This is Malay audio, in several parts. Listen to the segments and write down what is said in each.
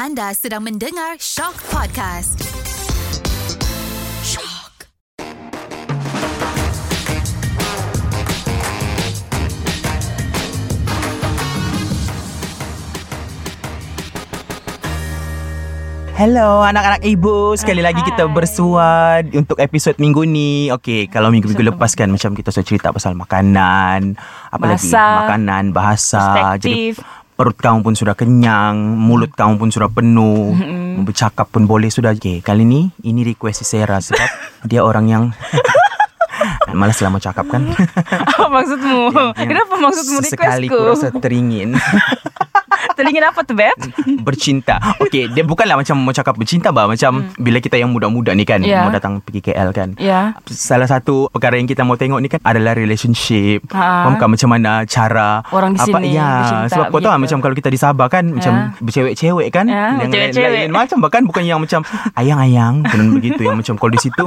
Anda sedang mendengar Shock Podcast. Shock. Hello anak-anak ibu, sekali lagi kita bersua untuk episod minggu ni. Okey, kalau minggu-minggu lepas kan macam kita sudah cerita pasal makanan, apa bahasa, lagi makanan, bahasa, perspektif. Jadi perut kamu pun sudah kenyang, mulut kamu pun sudah penuh, bercakap pun boleh sudah. Okay, kali ni, ini request Sarah sebab dia orang yang malas lama cakap kan. Apa maksudmu? Kenapa maksudmu requestku? Sekali ku rasa teringin. Teringin apa tu, Beb? Bercinta. Okay, dia bukanlah macam mau cakap bercinta, bah. Macam bila kita yang muda-muda ni kan, mau datang pergi KL kan. Salah satu perkara yang kita mau tengok ni kan adalah relationship. Faham kan macam mana cara orang di sini bercinta. Sebab kau tahu kan, macam kalau kita di Sabah kan, macam bercewek-cewek kan, yang lain-lain macam. Bahkan bukan yang macam ayang-ayang dan begitu. Yang macam kalau di situ,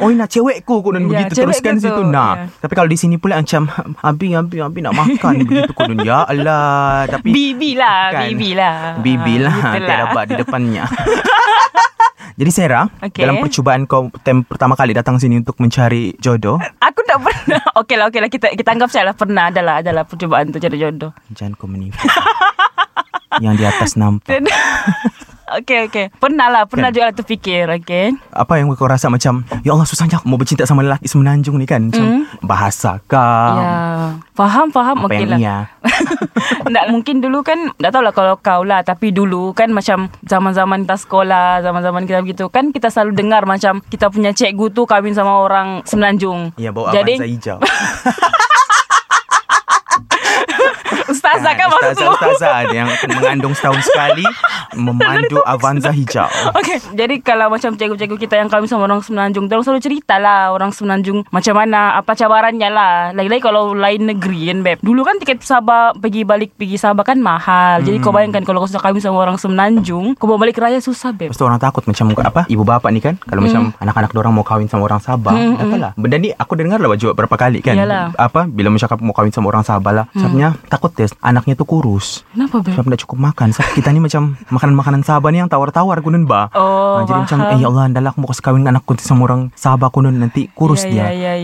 oh nak cewekku dan begitu. Teruskan situ nak. Tapi kalau di sini pula macam abi nak makan begitu kudun. Ya Allah. Tapi Bibi lah tak dapat di depannya. Jadi Sarah, dalam percubaan kau pertama kali datang sini untuk mencari jodoh, aku tak pernah. Okeylah kita anggap saya lah pernah adalah percubaan untuk cari jodoh. Jangan kau menipu. Yang di atas nampak. Okey. Pernah kan. Juga lah terfikir, okey. Apa yang kau rasa macam, ya Allah susahnya mau bercinta sama lelaki semenanjung ni kan. Macam bahasa kau. Ya, faham. Apa yang lah. Tak, mungkin dulu kan, tak tahulah kalau kau lah. Tapi dulu kan macam zaman-zaman kita sekolah, zaman-zaman kita begitu kan, kita selalu dengar macam kita punya cikgu tu kahwin sama orang semenanjung. Ya, bawa Avanza hijau. Ustazah kan maksudmu? Ustazah yang mengandung setahun sekali, memandu Avanza hijau. Okay. Jadi kalau macam cikgu-cikgu kita yang kami sama orang semenanjung, dia selalu cerita lah orang semenanjung macam mana, apa cabarannya lah. Lagi-lagi kalau lain negeri kan, Beb. Dulu kan tiket Sabah pergi Sabah kan mahal. Jadi kau bayangkan kalau kau sudah kami sama orang semenanjung, kau mau balik raya susah, Beb. Pasti orang takut macam apa ibu bapa ni kan. Kalau macam anak-anak dorang mau kahwin sama orang Sabah, katalah. Benda ni aku dengar lah juga berapa kali kan. Yalah. Apa bila masyarakat mau kahwin sama orang Sabah lah, sebabnya takut tes anaknya tu kurus. Kenapa, Beb? Sebab tak cukup makan. Sebab kita ni macam makanan-makanan Sabah ni yang tawar-tawar kunun, bah. Jadi macam ya Allah, andallah aku mau kasih kahwin anakku sama orang Sabah kunun, nanti kurus dia. Ya.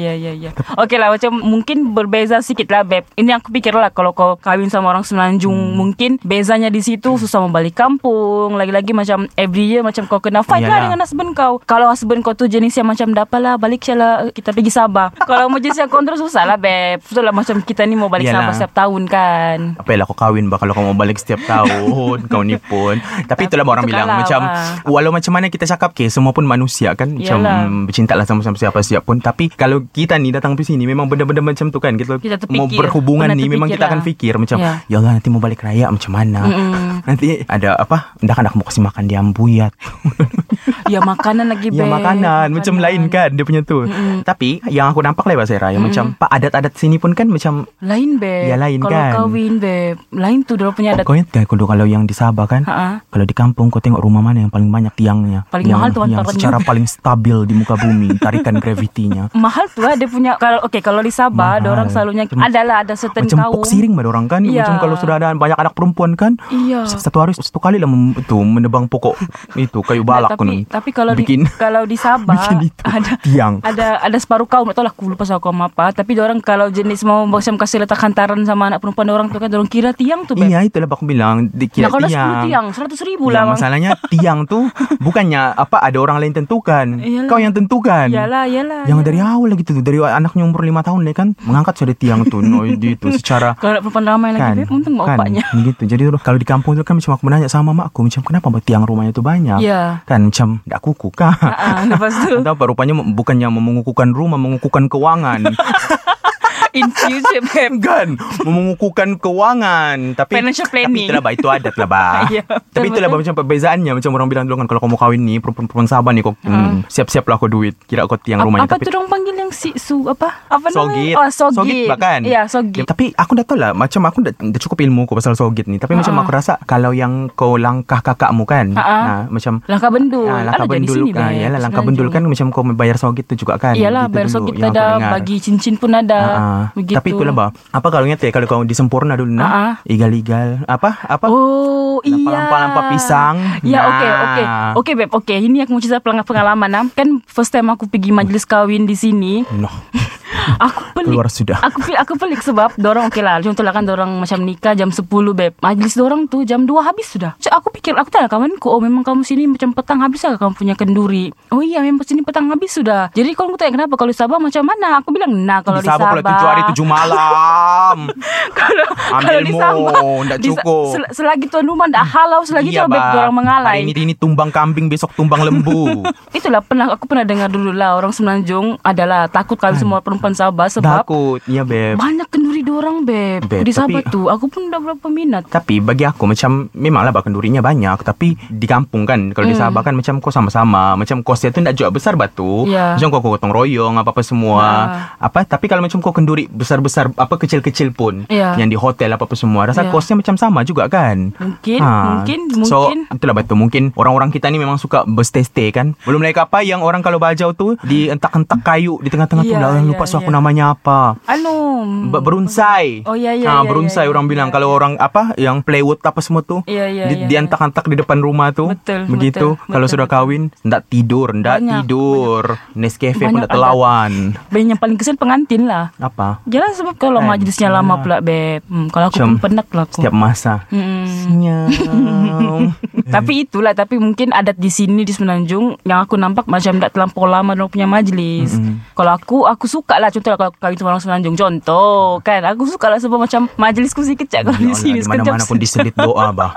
Okeylah, macam mungkin berbeza sikit lah, Beb. Ini aku fikirlah kalau kau kahwin sama orang semenanjung, mungkin bezanya di situ susah membalik kampung. Lagi-lagi macam every year macam kau kena fight lah dengan husband kau. Kalau husband kau tu jenis yang macam dapatlah balik syalah kita pergi Sabah. Kalau mau jenis yang kontrol susah lah, Beb. Betul lah macam kita ni mau balik Sabah setiap tahun kan. Apalah kau kahwin bah kalau kau mau balik setiap tahun. Kau ni pun. Tapi itulah orang bilang macam walau macam mana kita cakap semua pun manusia kan. Macam bercinta lah sama siapa-siapa pun. Tapi kalau kita ni datang ke sini memang benda-benda macam tu kan. Kita terfikir, mau berhubungan ni memang kita akan fikir macam ya Allah nanti mau balik raya macam mana. Nanti ada apa, dah kan aku mau kasih makan dia ambuyat. Ya makanan lagi, Beb. Ya makanan macam lain kan dia punya tu. Tapi yang aku nampak lah, Pak Sarah, yang macam pak adat-adat sini pun kan macam lain, Beb. Ya lain kalau kan, kalau kahwin, Beb, lain tu dia punya adat. Kau ingat kalau yang di Sabah kan, kalau di kampung kau tengok rumah mana yang paling banyak tiangnya, paling yang, mahal tu, yang secara paling stabil di muka bumi, tarikan gravitinya. Mahal tu lah dia punya. Kalau kalau di Sabah orang selalunya adalah ada certain macam kaum. Macam pok siring orang kan. Macam kalau sudah ada banyak anak perempuan kan, satu hari satu kali lah menebang pokok itu kayu balak. Tapi kalau di Sabah ada tiang. Ada separuh kaum, tak tahu lah aku lupa soal kaum apa. Tapi orang kalau jenis mau macam kasih letak hantaran sama anak perempuan orang tu kan, orang kira tiang tu, Beb. Iya itulah aku bilang dikira tiang. Nah kalau 10 tiang 100,000 lah. Masalahnya tiang tu bukannya apa ada orang lain tentukan. Yalah. Kau yang tentukan. Yalah. Yang dari awal lagi tu, dari anaknya umur 5 tahun ni kan mengangkat sudah tiang tu. No itu secara kalau perempuan ramai kan, lagi Beb, untung mak opaknya. Kan gitu. Jadi kalau di kampung tu kan macam aku menanya sama mak aku macam kenapa tiang rumahnya tu banyak. Kan macam dak kuku kah? Lepas tu entah apa rupanya bukannya mengukuhkan rumah, mengukuhkan keuangan. Infusion kan, mengukuhkan keuangan. Tapi financial planning. Tapi itulah bah, itu adat lah bah. Tapi itulah bah, macam perbezaannya. Macam orang bilang dulu kan, kalau kau mau kahwin ni perempuan Sabah ni kau siap-siap lah kau duit. Kira kau tiang rumahnya. Apa tapi, tu orang panggil yang si su apa sogit. Namanya? Sogit bahkan. Ya sogit. Tapi aku dah tahu lah, macam aku dah cukup ilmu aku pasal sogit ni. Tapi macam aku rasa kalau yang kau langkah kakakmu kan, macam langkah bendul. Langkah bendul kan. Yalah, langkah bendul kan macam kau membayar sogit tu juga kan. Iyalah, bayar sogit ada, bagi cincin pun ada. Begitu. Tapi itulah bah. Apa kalau ingat ya, kalau kau disempurna dulu nak igal-igal apa? Oh iya. Lampah-lampah pisang. Ya okey beb. Okey, ini aku mau cerita pengalaman nah. Kan first time aku pergi majlis kahwin di sini. Noh. Aku pelik. Keluar sudah. Aku pelik sebab dorang okeylah. Contohlah kan dorang macam nikah jam 10 beb. Majlis dorang tu jam 2 habis sudah. So aku pikir, aku tanya kawanku, oh memang kamu sini macam petang habis lah kamu punya kenduri. Oh iya memang sini petang habis sudah. Jadi kalau aku tanya kenapa kalau di Sabah macam mana? Aku bilang nah kalau di Sabah pula 7 hari 7 malam. Kalau di Sabah enggak cukup. Selagi tuan rumah enggak halau selagi coba beb dorang mengalai. Ini tumbang kambing besok tumbang lembu. Itulah aku pernah dengar dulu lah orang Semenanjung adalah takut kalau semua perempuan Sabah sebab takut, ya beb. Banyak kenduri dorang beb. Di Sabah tu aku pun dah berapa minat. Tapi bagi aku macam memanglah bah kendurinya banyak, tapi di kampung kan kalau di Sabah kan macam kau sama-sama, macam kosnya tu tidak juga besar batu. Yeah. Macam kau gotong royong apa-apa semua. Yeah. Tapi kalau macam kau kenduri besar-besar apa kecil-kecil pun yang di hotel apa-apa semua, rasa kosnya macam sama juga kan? Mungkin. So itulah batu mungkin orang-orang kita ni memang suka berstay-stay kan. Belum lagi apa yang orang kalau bajau tu di entak-entak kayu di tengah-tengah tu lah lupa so aku namanya apa? Berunsai. Oh ya ya. Berunsai orang bilang kalau orang apa yang plywood apa semua tu diantak-antak di depan rumah tu. Betul, begitu. Betul, kalau betul, sudah kahwin ndak tidur. Nescafe pun ndak telawan. Yang paling kesel pengantin lah. Apa? Jalan sebab kalau majlisnya lama pula beb. Kalau aku pun penat lah aku. Setiap masa. Tapi itulah, tapi mungkin adat di sini di Semenanjung yang aku nampak macam ndak terlampau lama dia punya majlis. Kalau aku suka lah, contoh kalau kahwin sama orang Semenanjung contoh kan, aku suka lah sebab macam majlisku si kecak kalau di sini sekejap mana-mana pun diselit doa bah.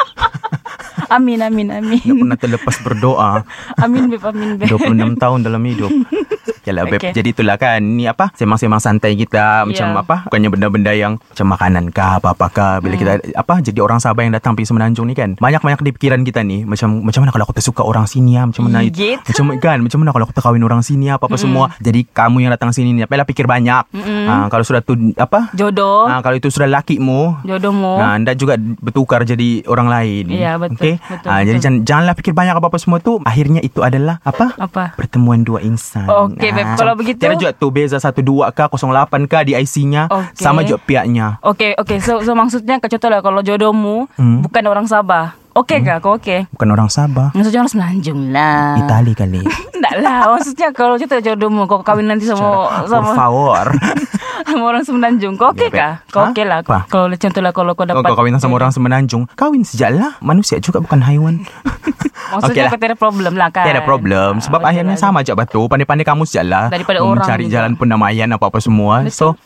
Amin. Tidak pernah terlepas berdoa. Amin beb. 26 tahun dalam hidup. Yalah beb. Jadi itulah kan, ni apa, semang-semang santai kita. Macam apa, bukannya benda-benda yang macam makanan kah, apa-apa kah. Bila kita jadi orang Sabah yang datang pergi Semenanjung ni kan, banyak-banyak di pikiran kita ni macam mana kalau aku tersuka orang sini ya, macam mana macam kan, macam mana kalau aku terkawin orang sini ya, apa-apa semua. Jadi kamu yang datang sini ni apalah pikir banyak. Kalau sudah tu apa, jodoh, kalau itu sudah lakimu, jodohmu, anda juga bertukar jadi orang lain. Ya betul. Betul. Jadi janganlah fikir banyak apa-apa semua tu. Akhirnya itu adalah apa? Pertemuan dua insan. Okey beb, kalau begitu tiada juga tu beza 12 kah 08 kah di IC-nya. Sama juga pihaknya. Okey. So maksudnya contohlah kalau jodohmu bukan orang Sabah. Okey kah? Kau okey? Bukan orang Sabah. Maksudnya orang Semenanjung lah. Itali kali. Tak lah, maksudnya kalau cerita jodohmu kau kahwin nanti sama favor. Sama orang Semenanjung. Kau okey kah? Kau okey lah. Kalau contohlah kalau kau dapat kau kahwin sama orang Semenanjung, kahwin sejaklah. Manusia juga bukan haiwan. Maksudnya kau tiada problem lah kan. Tiada problem. Sebab akhirnya sama aja batu. Pandai-pandai kamu sejaklah. Daripada orang cari jalan pendamaian apa-apa semua. So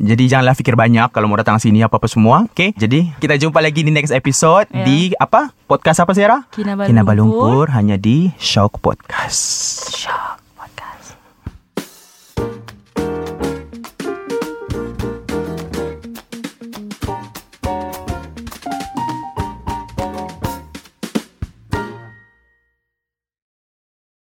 jadi janganlah fikir banyak kalau mau datang sini apa-apa semua. Okey. Jadi kita jumpa lagi di next episode di apa? Podcast apa Sarah? Kinabalumpur. Hanya di Shock Podcast. Shock.